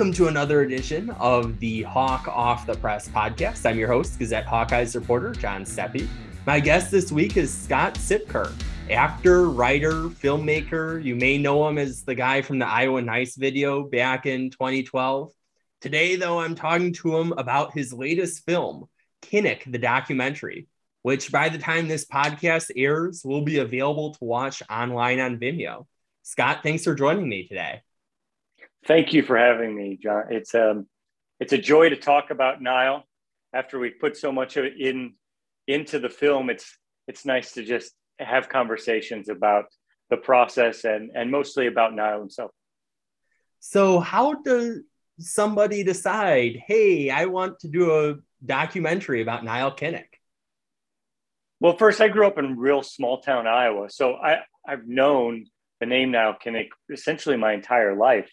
Welcome to another edition of the Hawk Off the Press podcast. I'm your host, Gazette Hawkeyes reporter John Seppi. My guest this week is Scott Sipker, actor, writer, filmmaker. You may know him as the guy from the Iowa Nice video back in 2012. Today, though, I'm talking to him about his latest film, Kinnick, the documentary, which by the time this podcast airs, will be available to watch online on Vimeo. Scott, thanks for joining me today. Thank you for having me, John. It's a joy to talk about Nile. After we put so much of it into the film, it's nice to just have conversations about the process and mostly about Nile himself. So how does somebody decide, hey, I want to do a documentary about Nile Kinnick? Well, first, I grew up in real small town Iowa, so I've known the name Nile Kinnick essentially my entire life.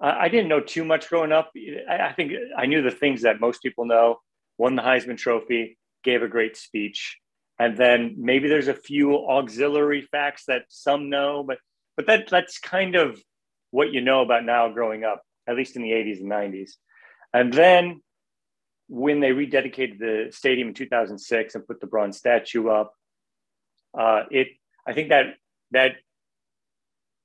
I didn't know too much growing up. I think I knew the things that most people know. Won the Heisman Trophy, gave a great speech. And then maybe there's a few auxiliary facts that some know, but that's kind of what you know about Nile growing up, at least in the 80s and 90s. And then when they rededicated the stadium in 2006 and put the bronze statue up, I think that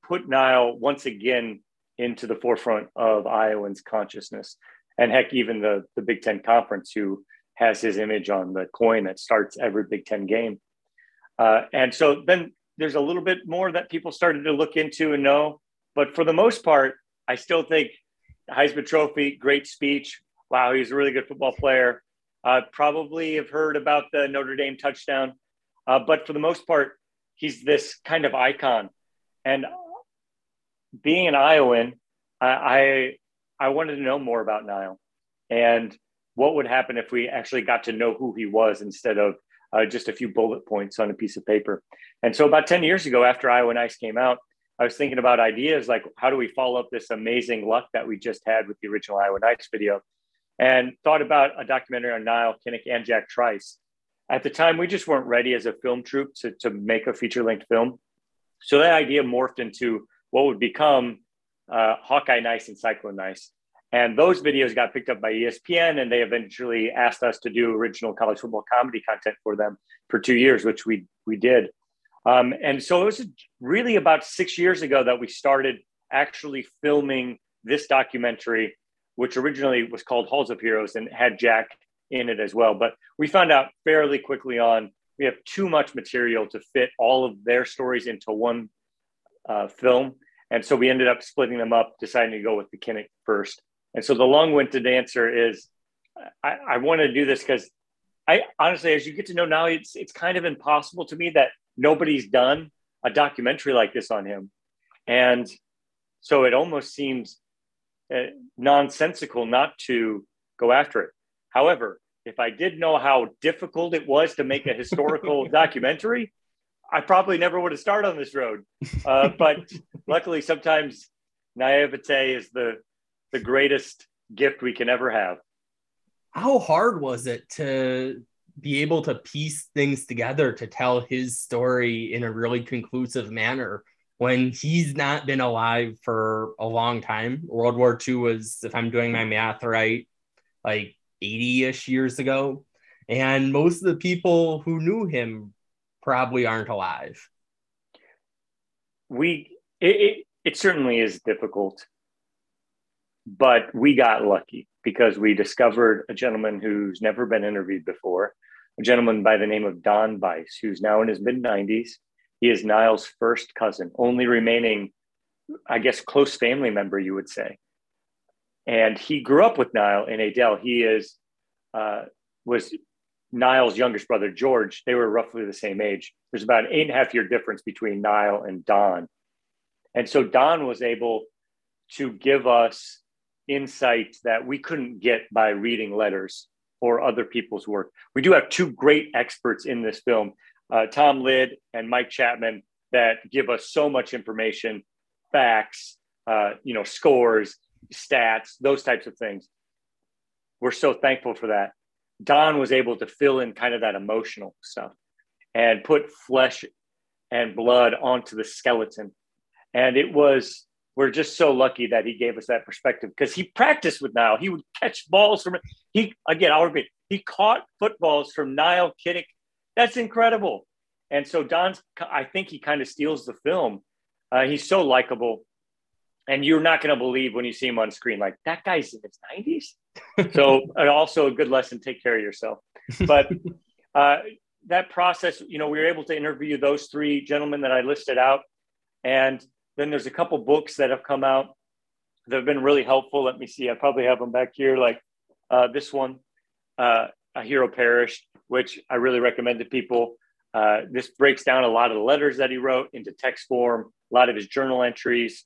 put Nile once again into the forefront of Iowans' consciousness. And heck, even the Big Ten Conference, who has his image on the coin that starts every Big Ten game. And so then there's a little bit more that people started to look into and know. But for the most part, I still think Heisman Trophy, great speech. Wow, he was a really good football player. Probably have heard about the Notre Dame touchdown. But for the most part, he's this kind of icon. And being an Iowan, I wanted to know more about Nile and what would happen if we actually got to know who he was instead of just a few bullet points on a piece of paper. And so about 10 years ago, after Iowa Nice came out, I was thinking about ideas like, how do we follow up this amazing luck that we just had with the original Iowa Nice video, and thought about a documentary on Nile Kinnick and Jack Trice. At the time, we just weren't ready as a film troupe to make a feature-length film. So that idea morphed into what would become Hawkeye Nice and Cyclone Nice. And those videos got picked up by ESPN, and they eventually asked us to do original college football comedy content for them for 2 years, which we did. And so it was really about 6 years ago that we started actually filming this documentary, which originally was called Halls of Heroes and had Jack in it as well. But we found out fairly quickly on, we have too much material to fit all of their stories into one film. And so we ended up splitting them up, deciding to go with the Kinnick first. And so the long-winded answer is I want to do this because I honestly, as you get to know now, it's kind of impossible to me that nobody's done a documentary like this on him. And so it almost seems nonsensical not to go after it. However, if I did know how difficult it was to make a historical documentary, I probably never would have started on this road. But luckily, sometimes naivete is the greatest gift we can ever have. How hard was it to be able to piece things together to tell his story in a really conclusive manner when he's not been alive for a long time? World War II was, if I'm doing my math right, like 80-ish years ago. And most of the people who knew him probably aren't alive. It certainly is difficult, but we got lucky because we discovered a gentleman who's never been interviewed before, a gentleman by the name of Don Bice, who's now in his mid-90s. He is Nile's first cousin, only remaining, I guess, close family member, you would say. And he grew up with Nile in Adel. He was Nile's youngest brother, George. They were roughly the same age. There's about an 8.5 year difference between Nile and Don. And so Don was able to give us insight that we couldn't get by reading letters or other people's work. We do have two great experts in this film, Tom Lid and Mike Chapman, that give us so much information, facts, scores, stats, those types of things. We're so thankful for that. Don was able to fill in kind of that emotional stuff and put flesh and blood onto the skeleton. And it was we're just so lucky that he gave us that perspective, because he practiced with Nile. He would catch balls from he caught footballs from Nile Kinnick. That's incredible. And so Don's, I think he kind of steals the film. He's so likable. And you're not going to believe when you see him on screen, like, that guy's in his 90s. So, and also a good lesson, take care of yourself. But that process, you know, we were able to interview those three gentlemen that I listed out. And then there's a couple books that have come out that have been really helpful. Let me see. I probably have them back here. Like this one, A Hero Perished, which I really recommend to people. This breaks down a lot of the letters that he wrote into text form, a lot of his journal entries,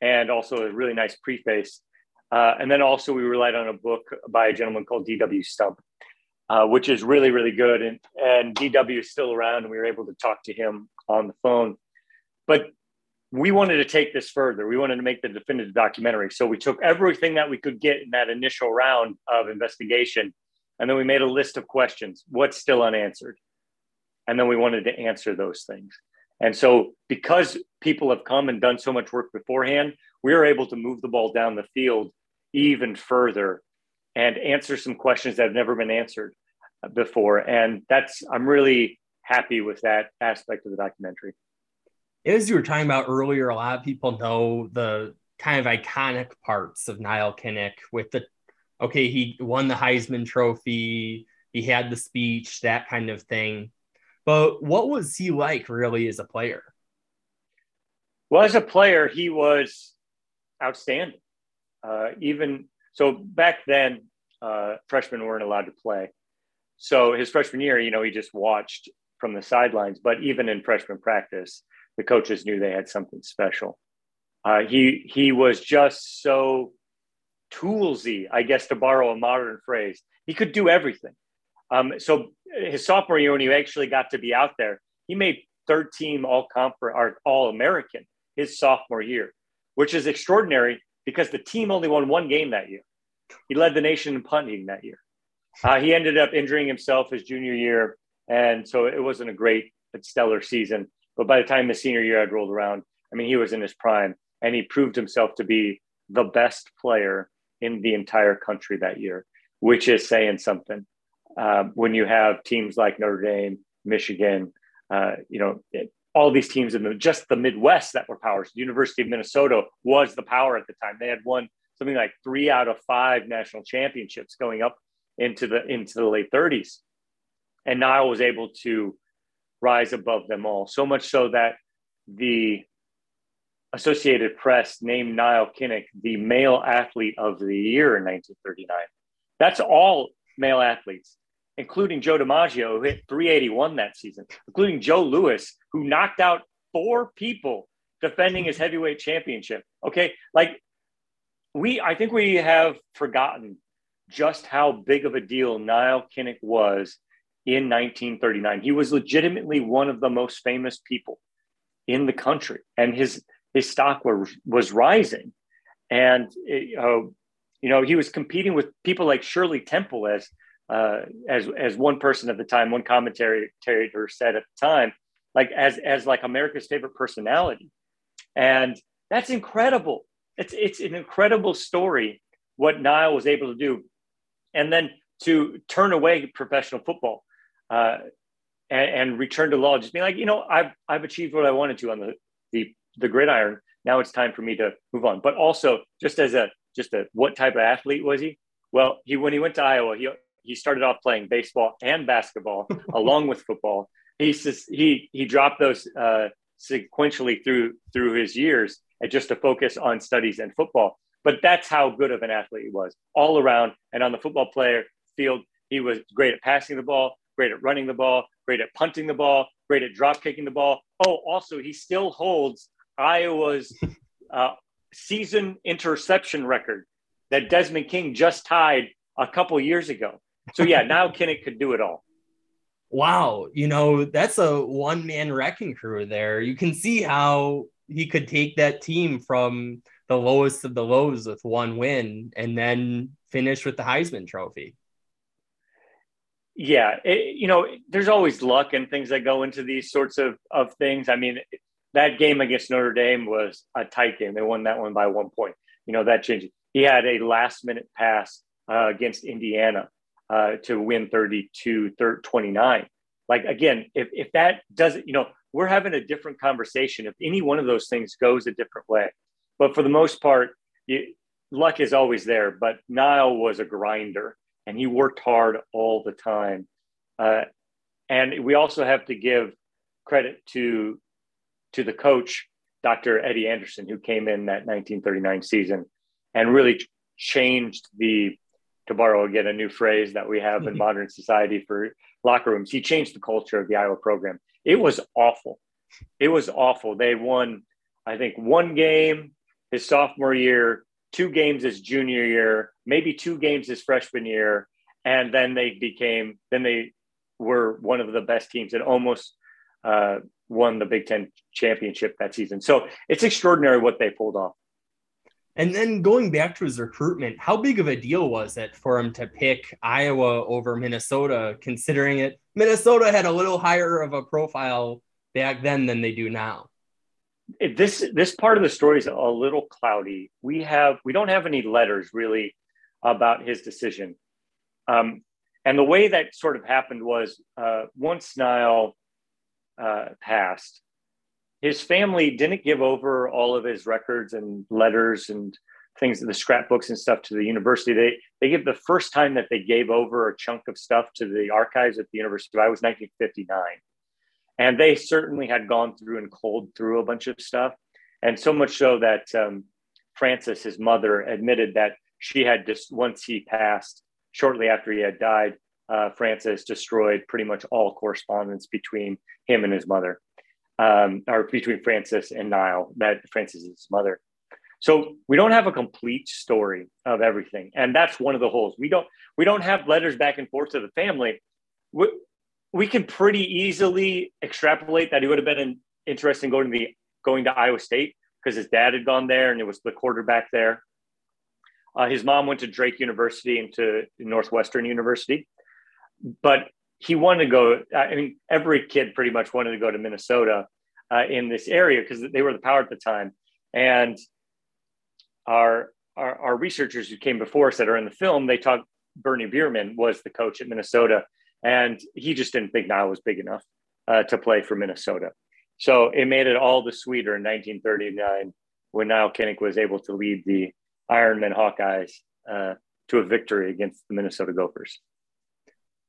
and also a really nice preface. And then also we relied on a book by a gentleman called DW Stump, which is really, really good. And DW is still around, and we were able to talk to him on the phone. But we wanted to take this further. We wanted to make the definitive documentary. So we took everything that we could get in that initial round of investigation, and then we made a list of questions. What's still unanswered? And then we wanted to answer those things. And so because people have come and done so much work beforehand, we were able to move the ball down the field even further and answer some questions that have never been answered before. And that's, I'm really happy with that aspect of the documentary. As you were talking about earlier, a lot of people know the kind of iconic parts of Nile Kinnick with the, okay, he won the Heisman Trophy, he had the speech, that kind of thing. But what was he like really as a player? Well, as a player, he was outstanding. Even so, back then, freshmen weren't allowed to play. So his freshman year, you know, he just watched from the sidelines. But even in freshman practice, the coaches knew they had something special. He was just so toolsy, I guess, to borrow a modern phrase. He could do everything. So his sophomore year, when he actually got to be out there, he made third-team All-American his sophomore year, which is extraordinary because the team only won one game that year. He led the nation in punting that year. He ended up injuring himself his junior year, and so it wasn't a great, stellar season. But by the time the senior year had rolled around, I mean, he was in his prime, and he proved himself to be the best player in the entire country that year, which is saying something. When you have teams like Notre Dame, Michigan, you know, all these teams in just the Midwest that were powers. The University of Minnesota was the power at the time. They had won something like 3 out of 5 national championships going up into the late 30s. And Nile was able to rise above them all. So much so that the Associated Press named Nile Kinnick the Male Athlete of the Year in 1939. That's all male athletes, including Joe DiMaggio, who hit 381 that season, including Joe Lewis, who knocked out 4 people defending his heavyweight championship. Okay. Like I think we have forgotten just how big of a deal Nile Kinnick was in 1939. He was legitimately one of the most famous people in the country, and his stock was rising. And, you know, he was competing with people like Shirley Temple as one person at the time. One commentator said at the time, like as America's favorite personality, and that's incredible. It's an incredible story what Nile was able to do, and then to turn away professional football and return to law, just being like, you know, I've achieved what I wanted to on the gridiron. Now it's time for me to move on. But also what type of athlete was he? Well, when he went to Iowa, he started off playing baseball and basketball along with football. He dropped those sequentially through his years and just to focus on studies and football. But that's how good of an athlete he was all around. And on the football field, he was great at passing the ball, great at running the ball, great at punting the ball, great at drop kicking the ball. Oh, also, he still holds Iowa's season interception record that Desmond King just tied a couple years ago. So yeah, Nile Kinnick could do it all. Wow. You know, that's a one-man wrecking crew there. You can see how he could take that team from the lowest of the lows with one win and then finish with the Heisman Trophy. Yeah. You know, there's always luck and things that go into these sorts of things. I mean, that game against Notre Dame was a tight game. They won that one by 1 point. You know, that changed. He had a last-minute pass against Indiana to win 32-29. Like, again, if that doesn't, you know, we're having a different conversation. If any one of those things goes a different way. But for the most part, luck is always there. But Nile was a grinder, and he worked hard all the time. And we also have to give credit to the coach, Dr. Eddie Anderson, who came in that 1939 season and really changed to borrow again a new phrase that we have in modern society for locker rooms, he changed the culture of the Iowa program. It was awful. It was awful. They won, I think, one game his sophomore year, two games his junior year, maybe two games his freshman year, and then they were one of the best teams and almost won the Big Ten championship that season. So it's extraordinary what they pulled off. And then going back to his recruitment, how big of a deal was it for him to pick Iowa over Minnesota, considering it Minnesota had a little higher of a profile back then than they do now? This part of the story is a little cloudy. We don't have any letters really about his decision. And the way that sort of happened was once Nile passed, his family didn't give over all of his records and letters and things, the scrapbooks and stuff to the university. They give the first time that they gave over a chunk of stuff to the archives at the University of Iowa was 1959. And they certainly had gone through and culled through a bunch of stuff. And so much so that Frances, his mother, admitted that she had just, once he passed, shortly after he had died, Frances destroyed pretty much all correspondence between him and his mother, or between Frances and Nile, that Frances is his mother. So we don't have a complete story of everything. And that's one of the holes. We don't have letters back and forth to the family. We can pretty easily extrapolate that he would have been interested in going to Iowa State because his dad had gone there and it was the quarterback there. His mom went to Drake University and to Northwestern University, but he wanted to go. I mean, every kid pretty much wanted to go to Minnesota in this area because they were the power at the time. And our researchers who came before us that are in the film, they talked. Bernie Bierman was the coach at Minnesota. And he just didn't think Nile was big enough to play for Minnesota. So it made it all the sweeter in 1939 when Nile Kinnick was able to lead the Ironman Hawkeyes to a victory against the Minnesota Gophers.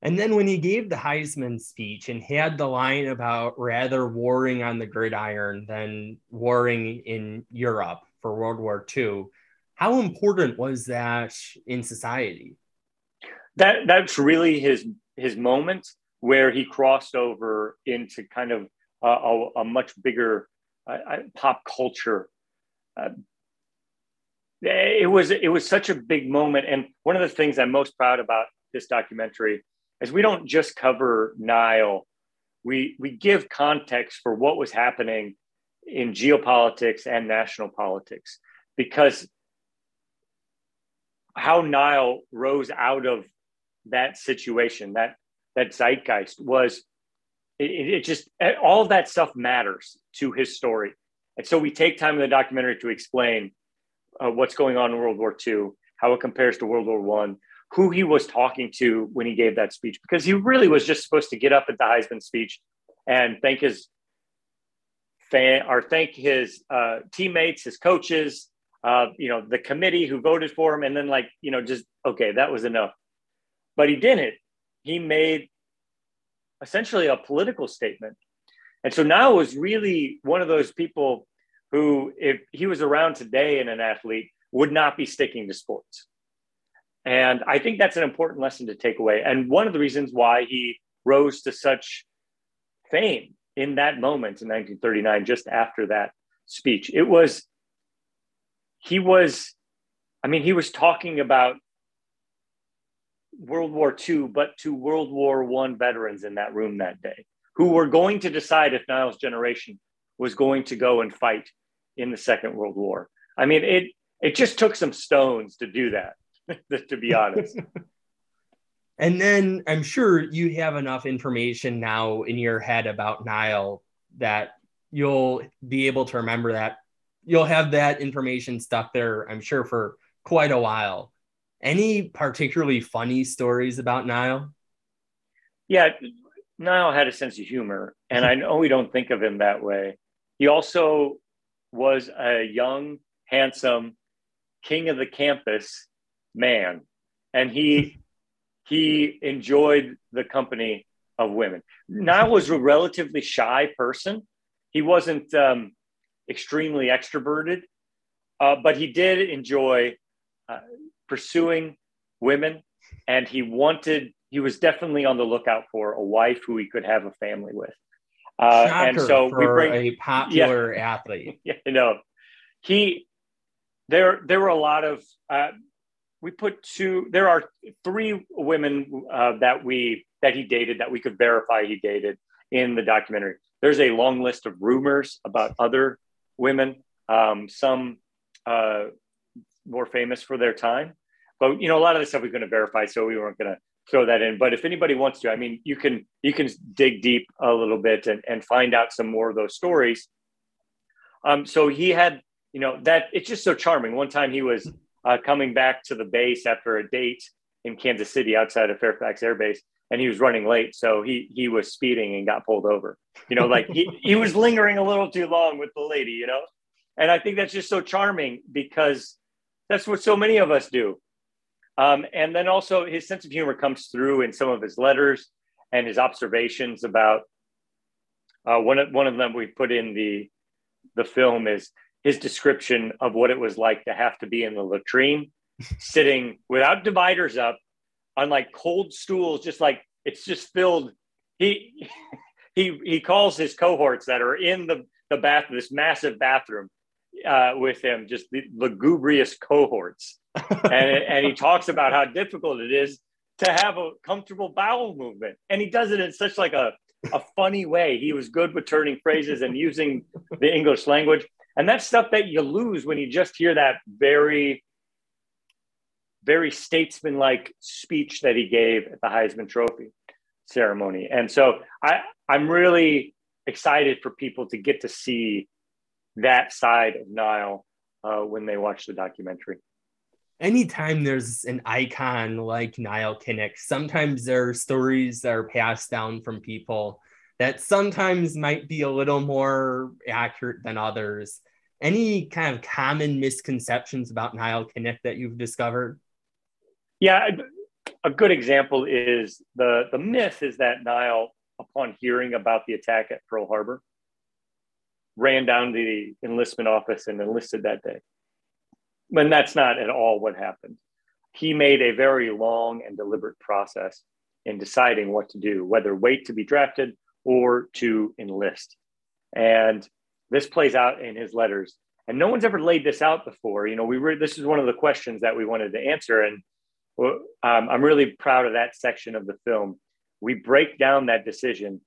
And then when he gave the Heisman speech and had the line about rather warring on the gridiron than warring in Europe for World War II, how important was that in society? That's really his moment where he crossed over into kind of a much bigger pop culture. It was such a big moment. And one of the things I'm most proud about this documentary is we don't just cover Nile. We give context for what was happening in geopolitics and national politics, because how Nile rose out of that situation, that zeitgeist was, it just, all of that stuff matters to his story. And so we take time in the documentary to explain what's going on in World War II, how it compares to World War I, who he was talking to when he gave that speech, because he really was just supposed to get up at the Heisman speech and thank his teammates, his coaches, the committee who voted for him. And then that was enough. But he didn't. He made essentially a political statement. And so Nile was really one of those people who, if he was around today and an athlete, would not be sticking to sports. And I think that's an important lesson to take away. And one of the reasons why he rose to such fame in that moment in 1939, just after that speech, he was talking about World War II, but to World War I veterans in that room that day, who were going to decide if Nile's generation was going to go and fight in the Second World War. I mean, it just took some stones to do that, to be honest. And then I'm sure you have enough information now in your head about Nile that you'll be able to remember that. You'll have that information stuck there, I'm sure, for quite a while. Any particularly funny stories about Nile? Yeah, Nile had a sense of humor, and I know we don't think of him that way. He also was a young, handsome, king of the campus man, and he enjoyed the company of women. Nile was a relatively shy person. He wasn't extremely extroverted, but he did enjoy pursuing women, and he was definitely on the lookout for a wife who he could have a family with. And so for a popular athlete. You know, there were a lot of, there are three women that he dated that we could verify he dated in the documentary. There's a long list of rumors about other women, some more famous for their time. But, you know, a lot of the stuff we couldn't verify, so we weren't going to throw that in. But if anybody wants to, I mean, you can dig deep a little bit and find out some more of those stories. So he had, you know, that it's just so charming. One time he was coming back to the base after a date in Kansas City outside of Fairfax Air Base, and he was running late. So he was speeding and got pulled over, you know, like he was lingering a little too long with the lady, you know? And I think that's just so charming because that's what so many of us do. And then also his sense of humor comes through in some of his letters and his observations about one of them we put in the film is his description of what it was like to have to be in the latrine, sitting without dividers up on like cold stools, just like it's just filled. He calls his cohorts that are in the bath, this massive bathroom with him, just the lugubrious cohorts. and he talks about how difficult it is to have a comfortable bowel movement. And he does it in such like a funny way. He was good with turning phrases and using the English language. And that's stuff that you lose when you just hear that very, very statesman-like speech that he gave at the Heisman Trophy ceremony. And so I'm really excited for people to get to see that side of Nile when they watch the documentary. Anytime there's an icon like Nile Kinnick, sometimes there are stories that are passed down from people that sometimes might be a little more accurate than others. Any kind of common misconceptions about Nile Kinnick that you've discovered? Yeah, a good example is the myth is that Nile, upon hearing about the attack at Pearl Harbor, ran down to the enlistment office and enlisted that day. When that's not at all what happened. He made a very long and deliberate process in deciding what to do, whether wait to be drafted or to enlist. And this plays out in his letters. And no one's ever laid this out before. You know, this is one of the questions that we wanted to answer. And I'm really proud of that section of the film. We break down that decision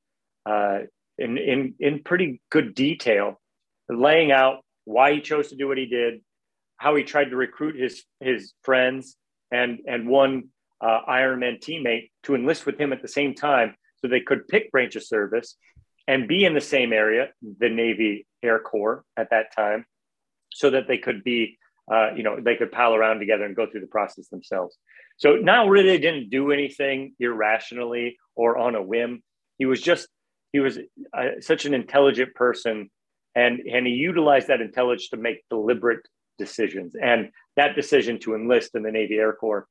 in pretty good detail, laying out why he chose to do what he did, how he tried to recruit his friends and one Ironman teammate to enlist with him at the same time so they could pick branch of service and be in the same area, the Navy Air Corps at that time, so that they could be, they could pal around together and go through the process themselves. So Nile really didn't do anything irrationally or on a whim. He was such an intelligent person, and he utilized that intelligence to make deliberate decisions. And that decision to enlist in the Navy Air Corps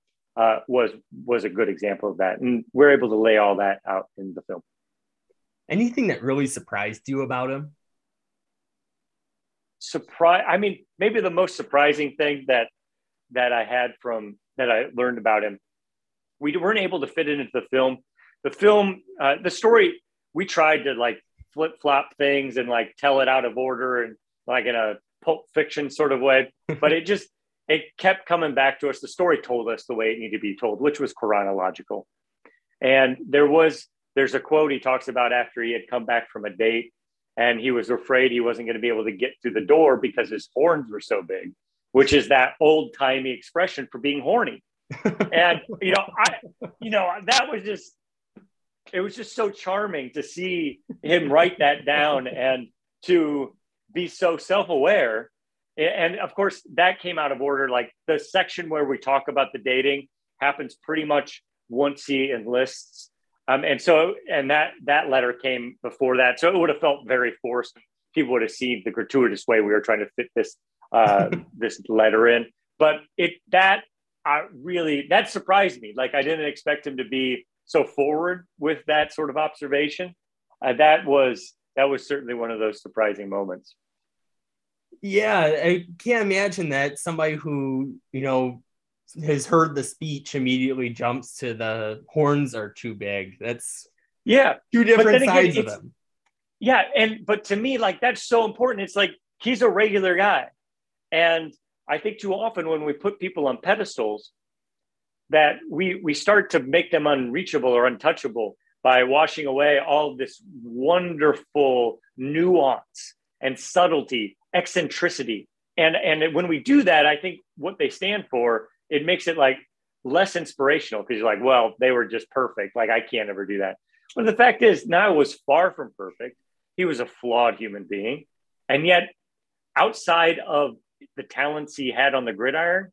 was a good example of that. And we're able to lay all that out in the film. Anything that really surprised you about him? I mean, maybe the most surprising thing that I learned about him, we weren't able to fit it into the film. The film, the story, we tried to like flip flop things and like tell it out of order and like in a Pulp Fiction sort of way, but it kept coming back to us. The story told us the way it needed to be told, which was chronological. And there's a quote he talks about after he had come back from a date and he was afraid he wasn't going to be able to get through the door because his horns were so big, which is that old timey expression for being horny. And, you know, it was just so charming to see him write that down. And to be so self-aware. And of course that came out of order. Like the section where we talk about the dating happens pretty much once he enlists. And that letter came before that. So it would have felt very forced. People would have seen the gratuitous way we were trying to fit this, this letter in, but that surprised me. Like I didn't expect him to be so forward with that sort of observation. That was certainly one of those surprising moments. Yeah, I can't imagine that somebody who, you know, has heard the speech immediately jumps to the horns are too big. That's two different sides of them. Yeah, but to me, like, that's so important. It's like he's a regular guy. And I think too often when we put people on pedestals that we start to make them unreachable or untouchable by washing away all this wonderful nuance and subtlety, eccentricity. And when we do that, I think what they stand for, it makes it like less inspirational because you're like, well, they were just perfect. Like I can't ever do that. But the fact is Nile was far from perfect. He was a flawed human being. And yet outside of the talents he had on the gridiron,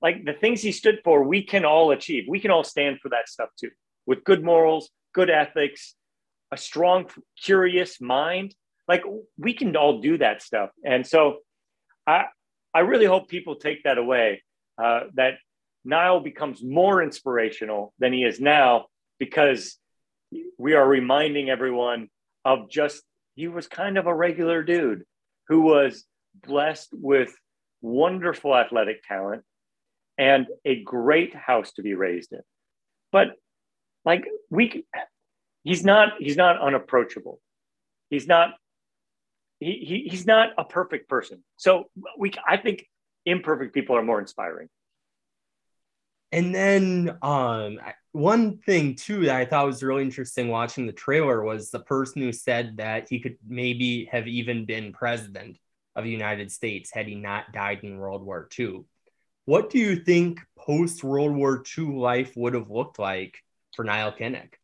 like the things he stood for, we can all achieve. We can all stand for that stuff too, with good morals, good ethics, a strong, curious mind. Like we can all do that stuff. And so I really hope people take that away, that Nile becomes more inspirational than he is now, because we are reminding everyone of just, he was kind of a regular dude who was blessed with wonderful athletic talent and a great house to be raised in. But like he's not unapproachable. He's not a perfect person. So I think imperfect people are more inspiring. And then one thing too that I thought was really interesting watching the trailer was the person who said that he could maybe have even been president of the United States had he not died in World War II. What do you think post-World War II life would have looked like for Nile Kinnick?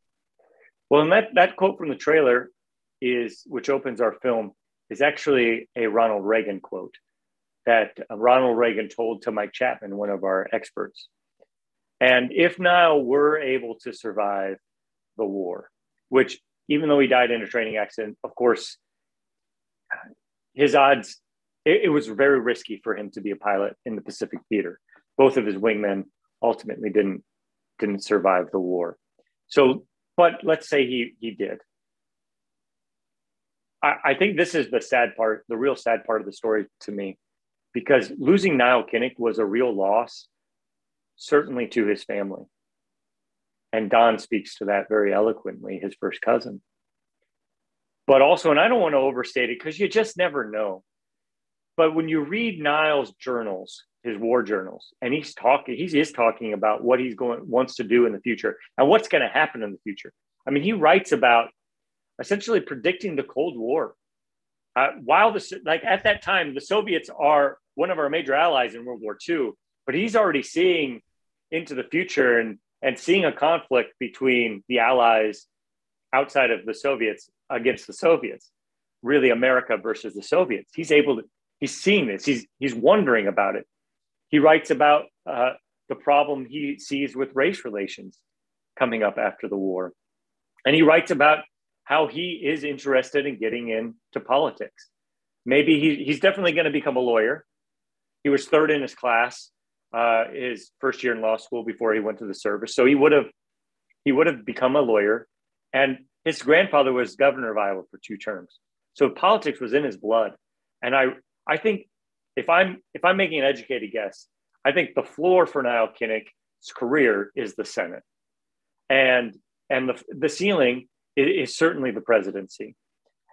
Well, and that quote from the trailer, which opens our film, is actually a Ronald Reagan quote that Ronald Reagan told to Mike Chapman, one of our experts. And if Nile were able to survive the war, which even though he died in a training accident, of course, his odds, it was very risky for him to be a pilot in the Pacific Theater. Both of his wingmen ultimately didn't survive the war. So, but let's say he did. I think this is the sad part, the real sad part of the story to me, because losing Nile Kinnick was a real loss, certainly to his family. And Don speaks to that very eloquently, his first cousin. But also, and I don't want to overstate it because you just never know. But when you read Nile's journals, his war journals, and he's talking about what he's wants to do in the future and what's going to happen in the future. I mean, he writes about essentially predicting the Cold War. At that time, the Soviets are one of our major allies in World War II, but he's already seeing into the future and seeing a conflict between the allies outside of the Soviets against the Soviets, really America versus the Soviets. He's seeing this, he's wondering about it. He writes about the problem he sees with race relations coming up after the war. And he writes about how he is interested in getting into politics. Maybe he's definitely going to become a lawyer. He was third in his class, his first year in law school before he went to the service. So he would have become a lawyer. And his grandfather was governor of Iowa for 2 terms. So politics was in his blood. And I think if I'm making an educated guess, I think the floor for Nile Kinnick's career is the Senate. And the ceiling is certainly the presidency.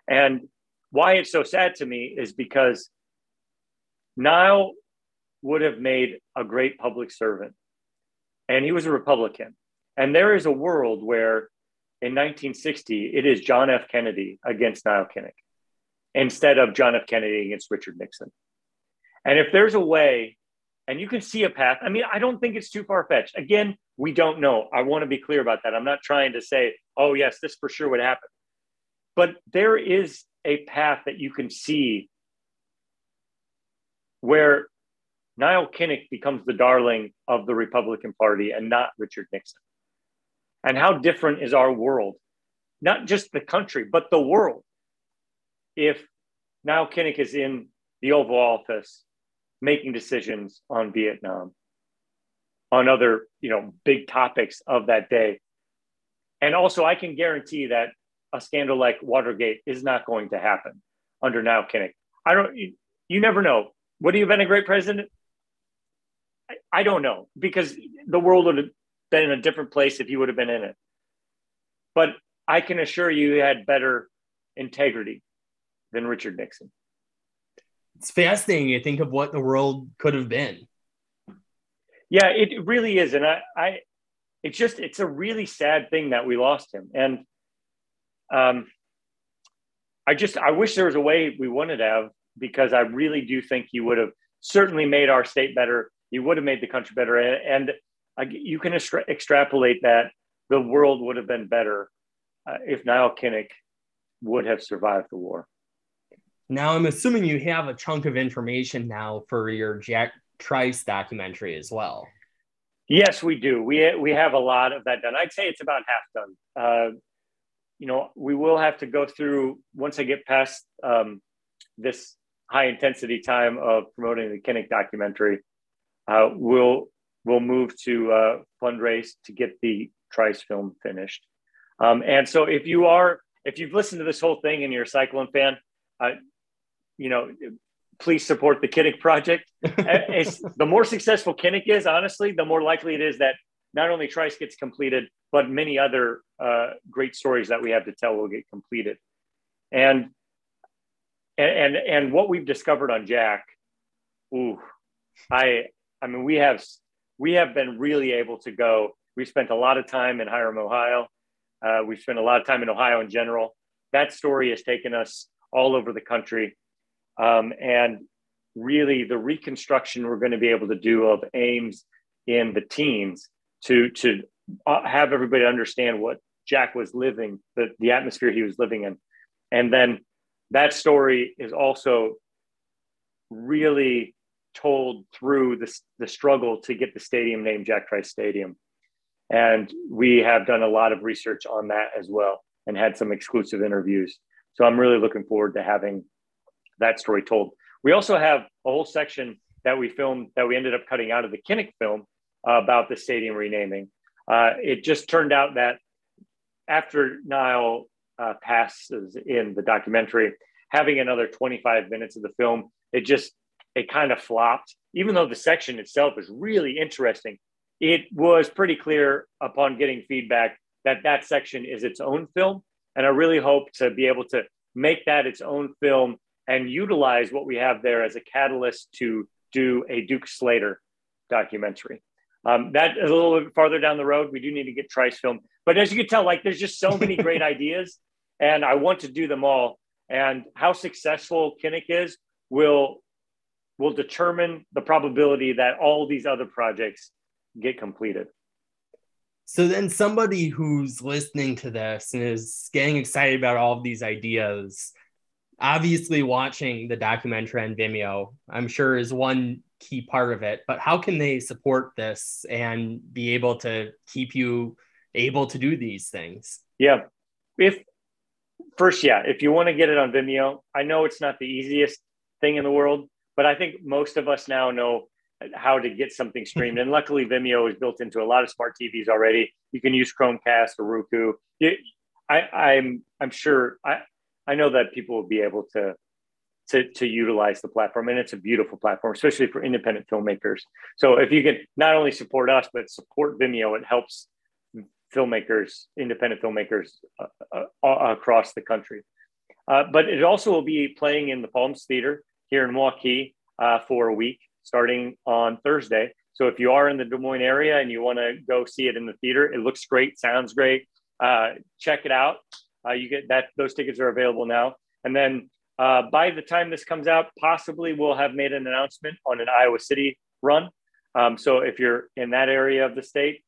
And why it's so sad to me is because Nile would have made a great public servant. And he was a Republican. And there is a world where in 1960, it is John F. Kennedy against Nile Kinnick instead of John F. Kennedy against Richard Nixon. And if there's a way, and you can see a path, I mean, I don't think it's too far-fetched. Again, we don't know. I want to be clear about that. I'm not trying to say, oh, yes, this for sure would happen. But there is a path that you can see where Nile Kinnick becomes the darling of the Republican Party and not Richard Nixon. And how different is our world, not just the country, but the world, if Nile Kinnick is in the Oval Office making decisions on Vietnam, on other, big topics of that day. And also, I can guarantee that a scandal like Watergate is not going to happen under Nile Kinnick. You never know. Would he have been a great president? I don't know, because the world would have been in a different place if he would have been in it. But I can assure you he had better integrity than Richard Nixon. It's fascinating to think of what the world could have been. Yeah, it really is. And it's a really sad thing that we lost him. And I wish there was a way we wouldn't have, because I really do think he would have certainly made our state better. He would have made the country better. And you can extrapolate that the world would have been better if Nile Kinnick would have survived the war. Now, I'm assuming you have a chunk of information now for your Jack Trice documentary as well. Yes, we do. We have a lot of that done. I'd say it's about half done. We will have to go through, once I get past this high intensity time of promoting the Kinnick documentary, we'll move to fundraise to get the Trice film finished. And so if you've listened to this whole thing and you're a Cyclone fan, please support the Kinnick project. The more successful Kinnick is, honestly, the more likely it is that not only Trice gets completed, but many other great stories that we have to tell will get completed. And what we've discovered on Jack, I mean, we have been really able to go. We spent a lot of time in Hiram, Ohio. We spent a lot of time in Ohio in general. That story has taken us all over the country. And really the reconstruction we're going to be able to do of Ames in the teens to have everybody understand what Jack was living, the atmosphere he was living in. And then that story is also really told through the struggle to get the stadium named Jack Trice Stadium. And we have done a lot of research on that as well and had some exclusive interviews. So I'm really looking forward to having that story told. We also have a whole section that we filmed that we ended up cutting out of the Kinnick film about the stadium renaming. It just turned out that after Nile passes in the documentary, having another 25 minutes of the film, it kind of flopped. Even though the section itself is really interesting, it was pretty clear upon getting feedback that section is its own film. And I really hope to be able to make that its own film and utilize what we have there as a catalyst to do a Duke Slater documentary. That is a little bit farther down the road. We do need to get Trice film. But as you can tell, there's just so many great ideas, and I want to do them all. And how successful Kinnick is will determine the probability that all these other projects get completed. So then somebody who's listening to this and is getting excited about all of these ideas, obviously watching the documentary on Vimeo, I'm sure is one key part of it, but how can they support this and be able to keep you able to do these things? Yeah. If you want to get it on Vimeo, I know it's not the easiest thing in the world, but I think most of us now know how to get something streamed. And luckily Vimeo is built into a lot of smart TVs already. You can use Chromecast or Roku. I'm sure I know that people will be able to utilize the platform, and it's a beautiful platform, especially for independent filmmakers. So if you can not only support us, but support Vimeo, it helps filmmakers, independent filmmakers across the country. But it also will be playing in the Palms Theater here in Waukee for a week, starting on Thursday. So if you are in the Des Moines area and you want to go see it in the theater, it looks great, sounds great. Check it out. You get that; those tickets are available now. And then by the time this comes out, possibly we'll have made an announcement on an Iowa City run. So if you're in that area of the state,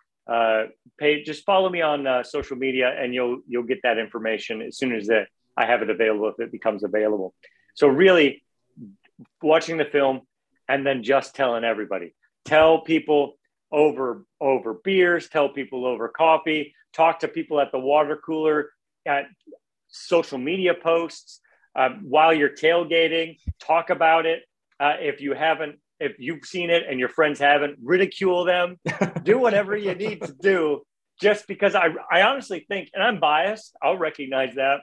just follow me on social media, and you'll get that information as soon as I have it available if it becomes available. So really watching the film and then just telling everybody. Tell people over beers, tell people over coffee, talk to people at the water cooler, at social media posts, while you're tailgating, talk about it. If you've seen it and your friends haven't, ridicule them, do whatever you need to do. Just because I honestly think, and I'm biased, I'll recognize that.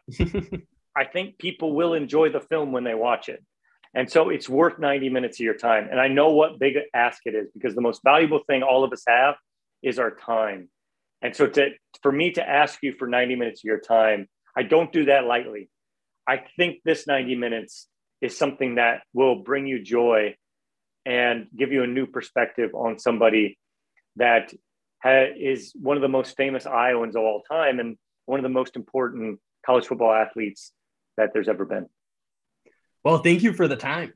I think people will enjoy the film when they watch it. And so it's worth 90 minutes of your time. And I know what big ask it is, because the most valuable thing all of us have is our time. And so for me to ask you for 90 minutes of your time, I don't do that lightly. I think this 90 minutes is something that will bring you joy and give you a new perspective on somebody that is one of the most famous Iowans of all time and one of the most important college football athletes that there's ever been. Well, thank you for the time.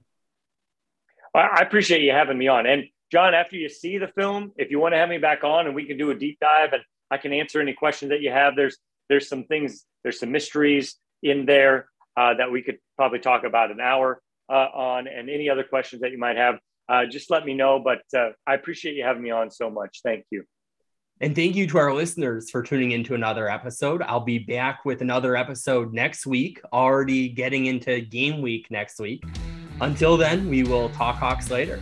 I appreciate you having me on. And John, after you see the film, if you want to have me back on and we can do a deep dive and I can answer any questions that you have, there's some things, there's some mysteries in there that we could probably talk about an hour on, and any other questions that you might have, just let me know. But I appreciate you having me on so much. Thank you. And thank you to our listeners for tuning into another episode. I'll be back with another episode next week, already getting into game week next week. Until then, we will talk Hawks later.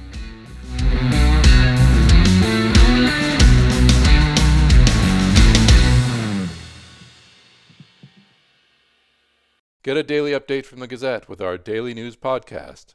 Get a daily update from the Gazette with our daily news podcast.